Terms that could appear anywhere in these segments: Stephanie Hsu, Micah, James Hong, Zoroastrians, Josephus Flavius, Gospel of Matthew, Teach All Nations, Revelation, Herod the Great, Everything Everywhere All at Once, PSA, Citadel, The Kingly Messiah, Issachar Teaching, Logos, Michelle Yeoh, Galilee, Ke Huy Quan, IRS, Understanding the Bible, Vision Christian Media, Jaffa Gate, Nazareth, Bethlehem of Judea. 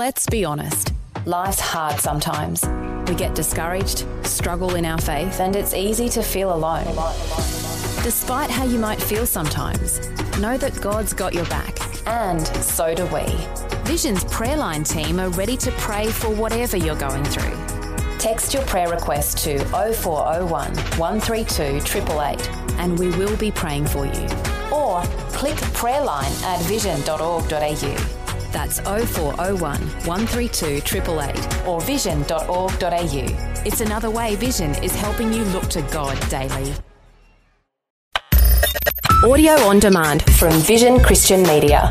Let's be honest. Life's hard sometimes. We get discouraged, struggle in our faith, and it's easy to feel alone. Despite how you might feel sometimes, know that God's got your back. And so do we. Vision's prayer line team are ready to pray for whatever you're going through. Text your prayer request to 0401 132 888 and we will be praying for you. Or click prayer line at vision.org.au. That's 0401 132 888 or vision.org.au. It's another way Vision is helping you look to God daily. Audio on demand from Vision Christian Media.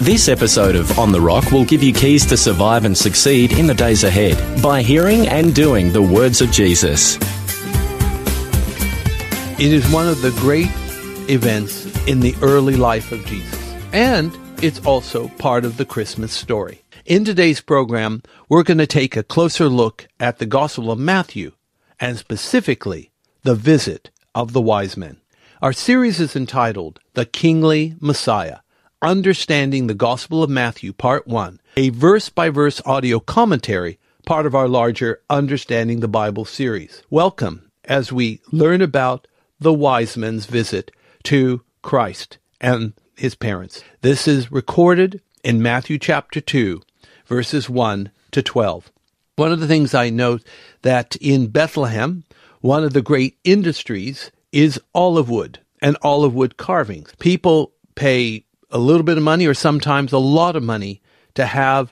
This episode of On the Rock will give you keys to survive and succeed in the days ahead by hearing and doing the words of Jesus. It is one of the great events in the early life of Jesus, and it's also part of the Christmas story. In today's program, we're going to take a closer look at the Gospel of Matthew, and specifically the visit of the wise men. Our series is entitled The Kingly Messiah, Understanding the Gospel of Matthew, Part 1, a verse-by-verse audio commentary, part of our larger Understanding the Bible series. Welcome as we learn about the wise men's visit to Christ and his parents. This is recorded in Matthew chapter 2, verses 1 to 12. One of the things I note that in Bethlehem, one of the great industries is olive wood and olive wood carvings. People pay a little bit of money or sometimes a lot of money to have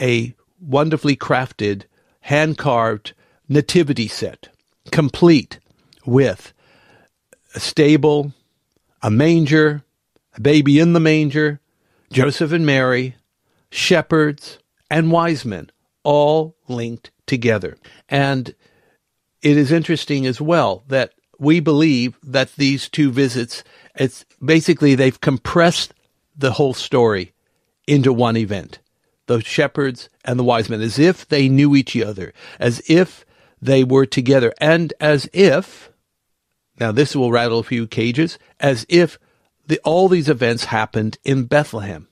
a wonderfully crafted, hand-carved nativity set, complete with a stable, a manger, a baby in the manger, Joseph and Mary, shepherds, and wise men, all linked together. And it is interesting as well that we believe that these two visits, it's basically they've compressed the whole story into one event. The shepherds and the wise men, as if they knew each other, as if they were together, and as if, now this will rattle a few cages, as if all these events happened in Bethlehem.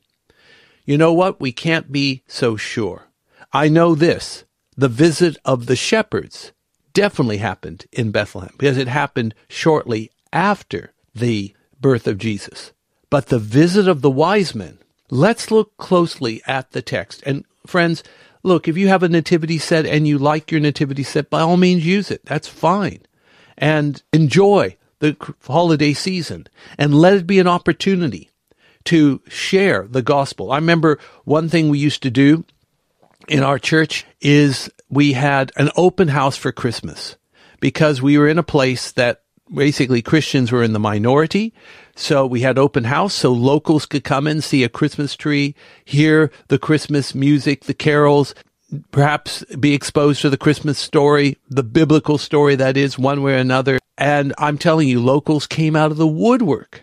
You know what? We can't be so sure. I know this, the visit of the shepherds definitely happened in Bethlehem because it happened shortly after the birth of Jesus. But the visit of the wise men, let's look closely at the text. And friends, look, if you have a nativity set and you like your nativity set, by all means use it. That's fine. And enjoy the holiday season. And let it be an opportunity to share the gospel. I remember one thing we used to do in our church is we had an open house for Christmas because we were in a place that basically Christians were in the minority. So we had open house so locals could come in, see a Christmas tree, hear the Christmas music, the carols, perhaps be exposed to the Christmas story, the biblical story that is, one way or another. And I'm telling you, locals came out of the woodwork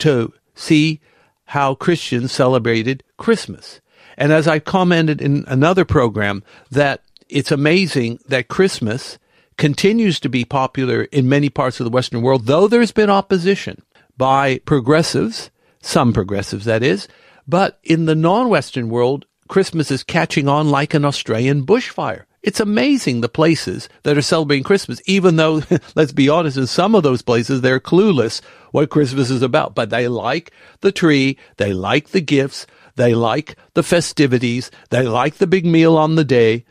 to see how Christians celebrated Christmas. And as I commented in another program, that it's amazing that Christmas continues to be popular in many parts of the Western world, though there's been opposition by progressives, some progressives that is, but in the non-Western world, Christmas is catching on like an Australian bushfire. It's amazing the places that are celebrating Christmas, even though, let's be honest, in some of those places, they're clueless what Christmas is about, but they like the tree, they like the gifts, they like the festivities. They like the big meal on the day.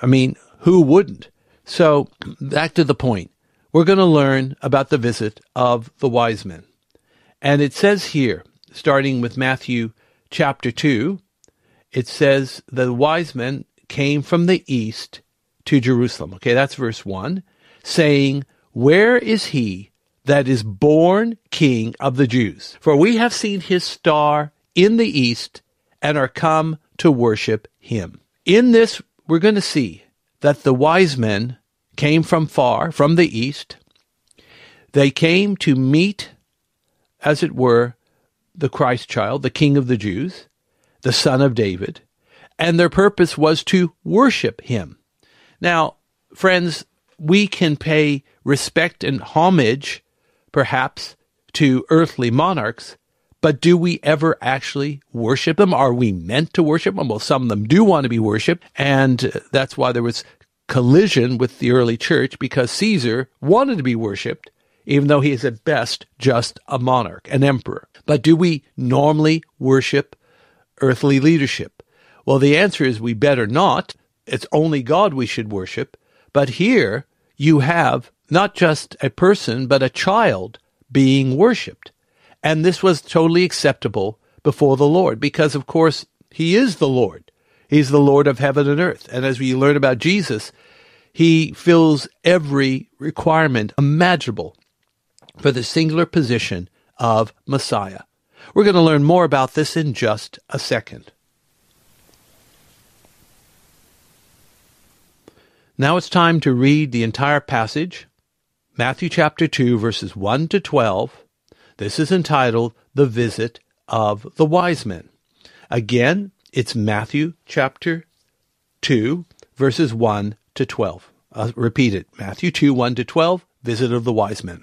I mean, who wouldn't? So back to the point. We're going to learn about the visit of the wise men. And it says here, starting with Matthew chapter 2, it says the wise men came from the east to Jerusalem. Okay, that's verse 1, saying, "Where is he that is born King of the Jews? For we have seen his star in the east, and are come to worship him." In this, we're going to see that the wise men came from far, from the east. They came to meet, as it were, the Christ child, the King of the Jews, the Son of David, and their purpose was to worship him. Now, friends, we can pay respect and homage, perhaps, to earthly monarchs, but do we ever actually worship them? Are we meant to worship them? Well, some of them do want to be worshipped, and that's why there was collision with the early church, because Caesar wanted to be worshipped, even though he is at best just a monarch, an emperor. But do we normally worship earthly leadership? Well, the answer is we better not. It's only God we should worship. But here you have not just a person, but a child being worshipped. And this was totally acceptable before the Lord, because, of course, he is the Lord. He's the Lord of heaven and earth. And as we learn about Jesus, he fills every requirement imaginable for the singular position of Messiah. We're going to learn more about this in just a second. Now it's time to read the entire passage, Matthew chapter 2, verses 1 to 12. This is entitled, The Visit of the Wise Men. Again, it's Matthew chapter 2, verses 1 to 12. I'll repeat it, Matthew 2, 1 to 12, Visit of the Wise Men.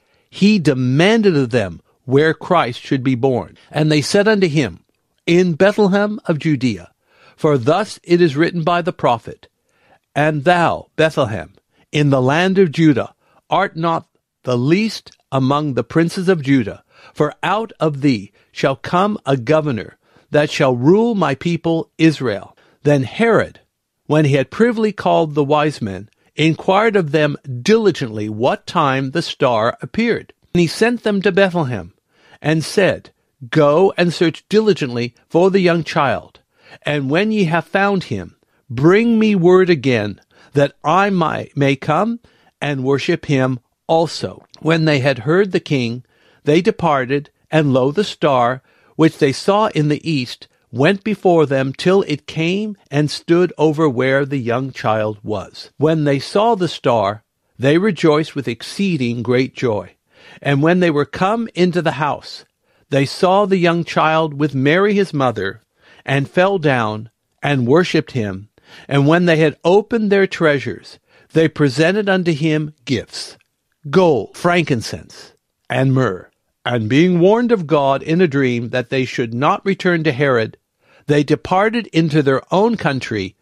he demanded of them where Christ should be born. And they said unto him, In Bethlehem of Judea, for thus it is written by the prophet, And thou, Bethlehem, in the land of Judah, art not the least among the princes of Judah, for out of thee shall come a governor that shall rule my people Israel. Then Herod, when he had privily called the wise men, inquired of them diligently what time the star appeared. And he sent them to Bethlehem, and said, Go and search diligently for the young child, and when ye have found him, bring me word again, that I may come and worship him also. When they had heard the king, they departed, and lo, the star, which they saw in the east, went before them till it came and stood over where the young child was. When they saw the star, they rejoiced with exceeding great joy. And when they were come into the house, they saw the young child with Mary his mother, and fell down and worshipped him. And when they had opened their treasures, they presented unto him gifts, gold, frankincense, and myrrh. And being warned of God in a dream that they should not return to Herod, they departed into their own country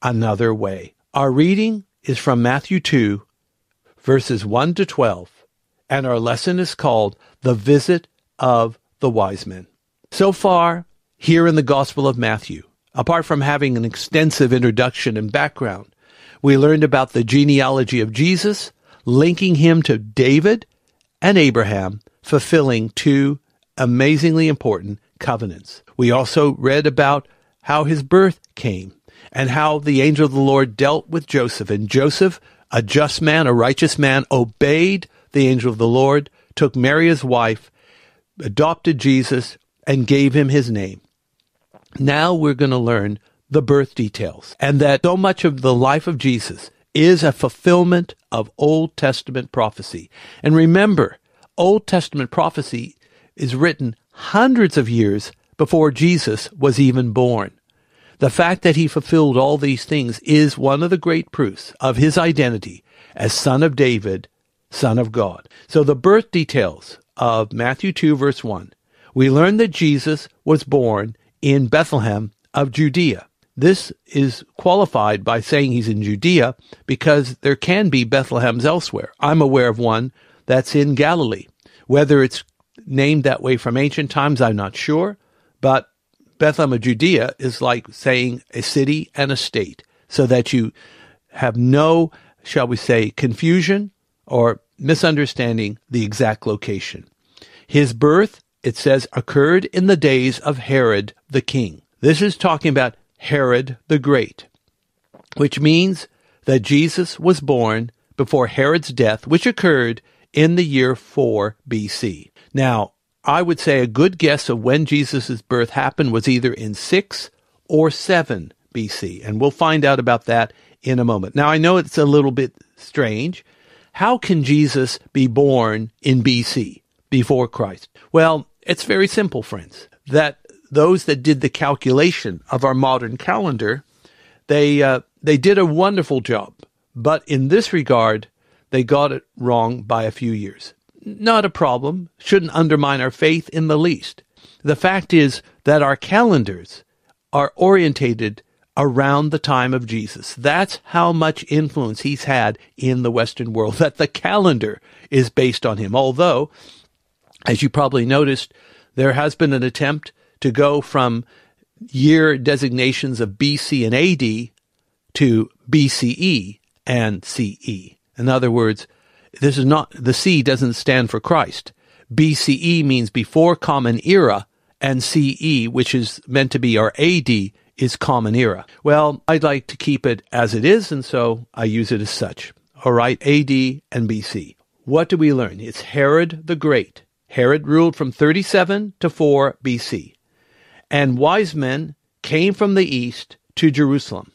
another way. Our reading is from Matthew 2, verses 1 to 12, and our lesson is called The Visit of the Wise Men. So far, here in the Gospel of Matthew, apart from having an extensive introduction and background, we learned about the genealogy of Jesus, linking him to David and Abraham, fulfilling two amazingly important covenants. We also read about how his birth came and how the angel of the Lord dealt with Joseph. And Joseph, a just man, a righteous man, obeyed the angel of the Lord, took Mary as wife, adopted Jesus, and gave him his name. Now we're going to learn the birth details, and that so much of the life of Jesus is a fulfillment of Old Testament prophecy. And remember, Old Testament prophecy is written hundreds of years before Jesus was even born. The fact that he fulfilled all these things is one of the great proofs of his identity as Son of David, Son of God. So the birth details of Matthew 2, verse 1. We learn that Jesus was born in Bethlehem of Judea. This is qualified by saying he's in Judea because there can be Bethlehems elsewhere. I'm aware of one that's in Galilee. Whether it's named that way from ancient times, I'm not sure, but Bethlehem of Judea is like saying a city and a state, so that you have no, shall we say, confusion or misunderstanding the exact location. His birth, it says, occurred in the days of Herod the king. This is talking about Herod the Great, which means that Jesus was born before Herod's death, which occurred in the year 4 BC. Now, I would say a good guess of when Jesus' birth happened was either in 6 or 7 BC, and we'll find out about that in a moment. Now, I know it's a little bit strange. How can Jesus be born in BC, before Christ? Well, it's very simple, friends, that those that did the calculation of our modern calendar, they did a wonderful job. But in this regard, they got it wrong by a few years. Not a problem. Shouldn't undermine our faith in the least. The fact is that our calendars are orientated around the time of Jesus. That's how much influence he's had in the Western world, that the calendar is based on him. Although, as you probably noticed, there has been an attempt to go from year designations of BC and AD to BCE and CE. In other words, this is not, the C doesn't stand for Christ. BCE means before Common Era, and CE, which is meant to be our AD, is Common Era. Well, I'd like to keep it as it is, and so I use it as such. All right, AD and BC. What do we learn? It's Herod the Great. Herod ruled from 37 to 4 BC, and wise men came from the east to Jerusalem.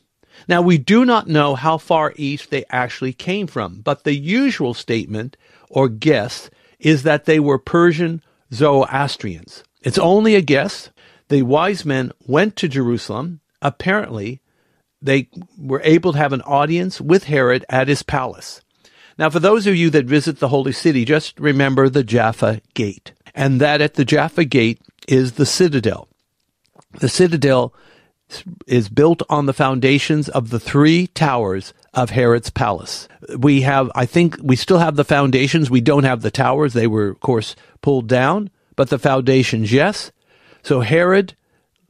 Now, we do not know how far east they actually came from, but the usual statement or guess is that they were Persian Zoroastrians. It's only a guess. The wise men went to Jerusalem. Apparently, they were able to have an audience with Herod at his palace. Now, for those of you that visit the Holy City, just remember the Jaffa Gate, and that at the Jaffa Gate is the Citadel. The Citadel is built on the foundations of the three towers of Herod's palace. We have, I think, we still have the foundations. We don't have the towers. They were, of course, pulled down, but the foundations, yes. So Herod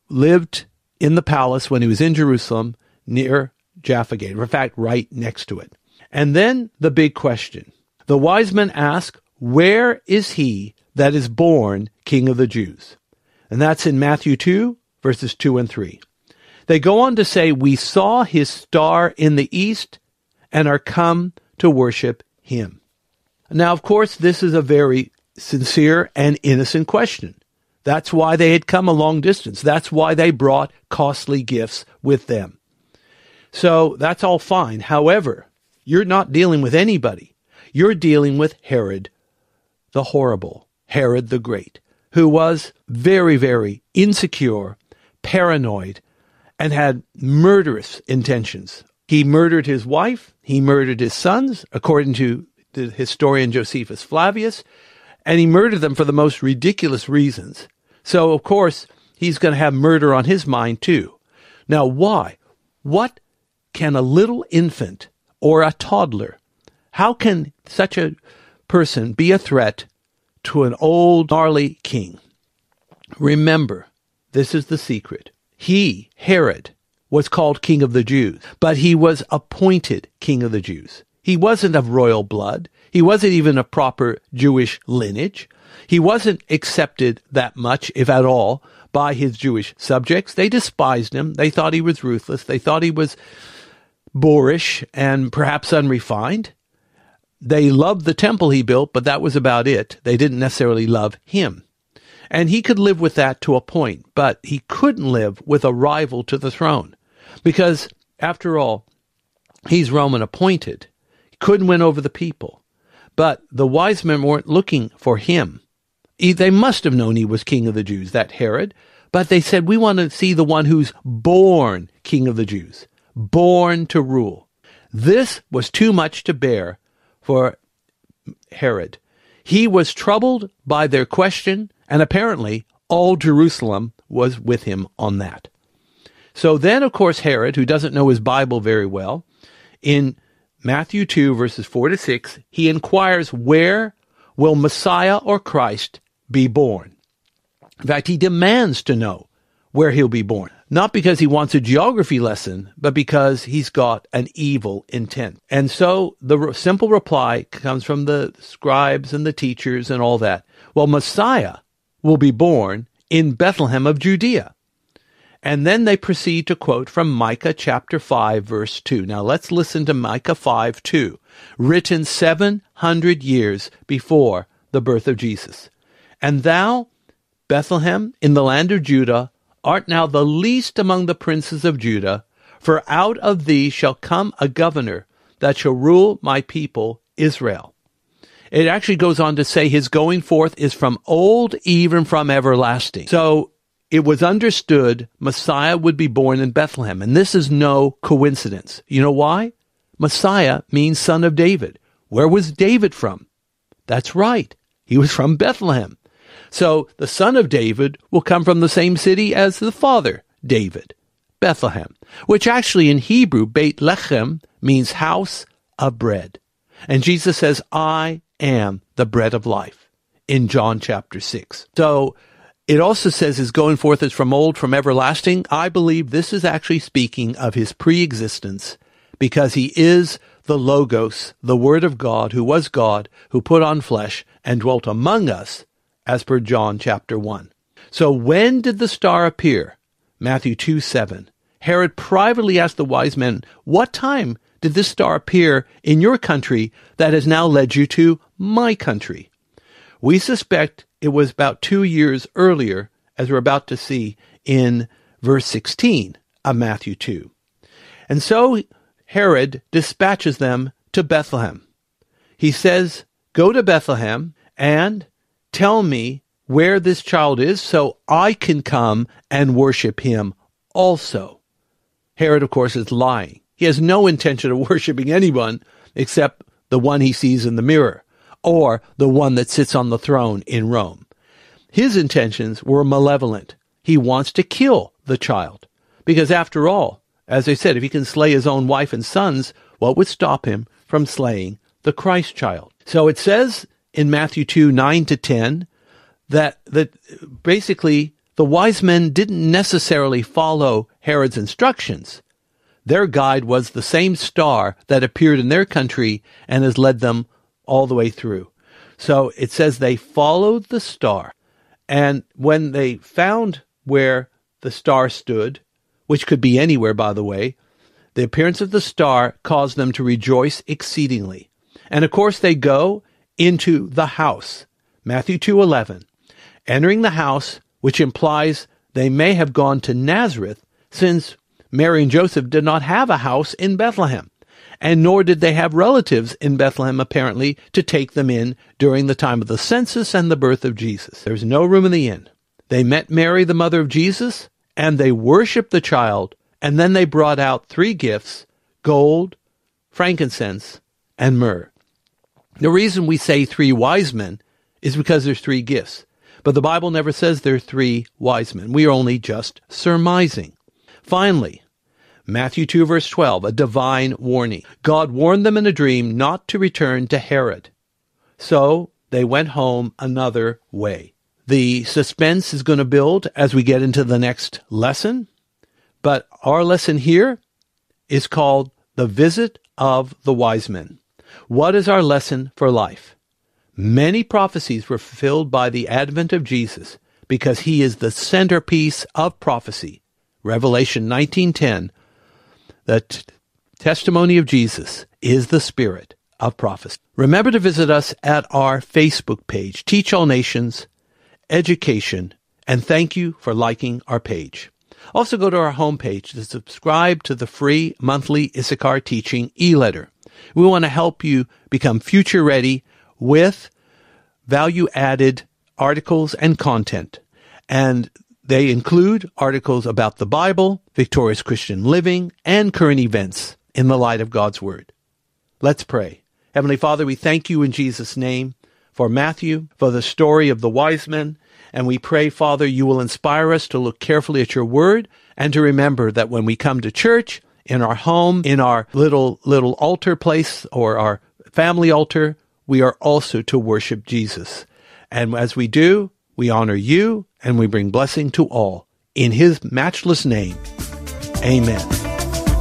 lived in the palace when he was in Jerusalem near Jaffa Gate, in fact, right next to it. And then the big question. The wise men ask, where is he that is born King of the Jews? And that's in Matthew 2, verses 2 and 3. They go on to say, we saw his star in the east and are come to worship him. Now, of course, this is a very sincere and innocent question. That's why they had come a long distance. That's why they brought costly gifts with them. So that's all fine. However, you're not dealing with anybody. You're dealing with Herod the Horrible, Herod the Great, who was very, very insecure, paranoid, and had murderous intentions. He murdered his wife. He murdered his sons, according to the historian Josephus Flavius, and he murdered them for the most ridiculous reasons. So, of course, he's going to have murder on his mind, too. Now, why? What can a little infant or a toddler, how can such a person be a threat to an old, gnarly king? Remember, this is the secret. He, Herod, was called King of the Jews, but he was appointed King of the Jews. He wasn't of royal blood. He wasn't even a proper Jewish lineage. He wasn't accepted that much, if at all, by his Jewish subjects. They despised him. They thought he was ruthless. They thought he was boorish and perhaps unrefined. They loved the temple he built, but that was about it. They didn't necessarily love him. And he could live with that to a point, but he couldn't live with a rival to the throne. Because, after all, he's Roman appointed. He couldn't win over the people. But the wise men weren't looking for him. They must have known he was King of the Jews, that Herod. But they said, we want to see the one who's born King of the Jews, born to rule. This was too much to bear for Herod. He was troubled by their question, and apparently, all Jerusalem was with him on that. So then, of course, Herod, who doesn't know his Bible very well, in Matthew 2, verses 4 to 6, he inquires, where will Messiah or Christ be born? In fact, he demands to know where he'll be born. Not because he wants a geography lesson, but because he's got an evil intent. And so the simple reply comes from the scribes and the teachers and all that. Well, Messiah will be born in Bethlehem of Judea. And then they proceed to quote from Micah chapter 5, verse 2. Now let's listen to Micah 5, 2, written 700 years before the birth of Jesus. And thou, Bethlehem, in the land of Judah, art now the least among the princes of Judah, for out of thee shall come a governor that shall rule my people Israel. It actually goes on to say his going forth is from old, even from everlasting. So it was understood Messiah would be born in Bethlehem, and this is no coincidence. You know why? Messiah means son of David. Where was David from? That's right. He was from Bethlehem. So the son of David will come from the same city as the father, David, Bethlehem, which actually in Hebrew, Beit Lechem, means house of bread. And Jesus says, I am the bread of life in John chapter 6. So it also says his going forth is from old, from everlasting. I believe this is actually speaking of his pre-existence, because he is the Logos, the Word of God, who was God, who put on flesh and dwelt among us, as per John chapter 1. So when did the star appear? Matthew 2:7. Herod privately asked the wise men, what time did this star appear in your country that has now led you to my country? We suspect it was about 2 years earlier, as we're about to see in verse 16 of Matthew 2. And so Herod dispatches them to Bethlehem. He says, go to Bethlehem and tell me where this child is so I can come and worship him also. Herod, of course, is lying. He has no intention of worshiping anyone except the one he sees in the mirror or the one that sits on the throne in Rome. His intentions were malevolent. He wants to kill the child because, after all, as I said, if he can slay his own wife and sons, what would stop him from slaying the Christ child? So it says in Matthew 2, 9 to 10, that basically the wise men didn't necessarily follow Herod's instructions. Their guide was the same star that appeared in their country and has led them all the way through. So it says they followed the star. And when they found where the star stood, which could be anywhere, by the way, the appearance of the star caused them to rejoice exceedingly. And of course they go into the house, Matthew 2:11, entering the house, which implies they may have gone to Nazareth, since Mary and Joseph did not have a house in Bethlehem, and nor did they have relatives in Bethlehem, apparently, to take them in during the time of the census and the birth of Jesus. There's no room in the inn. They met Mary, the mother of Jesus, and they worshiped the child, and then they brought out 3 gifts, gold, frankincense, and myrrh. The reason we say 3 wise men is because there's 3 gifts. But the Bible never says there are 3 wise men. We are only just surmising. Finally, Matthew 2, verse 12, a divine warning. God warned them in a dream not to return to Herod. So they went home another way. The suspense is going to build as we get into the next lesson. But our lesson here is called The Visit of the Wise Men. What is our lesson for life? Many prophecies were fulfilled by the advent of Jesus because he is the centerpiece of prophecy. Revelation 19:10, the testimony of Jesus is the spirit of prophecy. Remember to visit us at our Facebook page, Teach All Nations Education, and thank you for liking our page. Also go to our homepage to subscribe to the free monthly Issachar Teaching e-letter. We want to help you become future ready with value-added articles and content. And they include articles about the Bible, victorious Christian living, and current events in the light of God's Word. Let's pray. Heavenly Father, we thank you in Jesus' name for Matthew, for the story of the wise men, and we pray, Father, you will inspire us to look carefully at your Word and to remember that when we come to church, in our home, in our little altar place or our family altar, we are also to worship Jesus. And as we do, we honor you and we bring blessing to all. in his matchless name. Amen.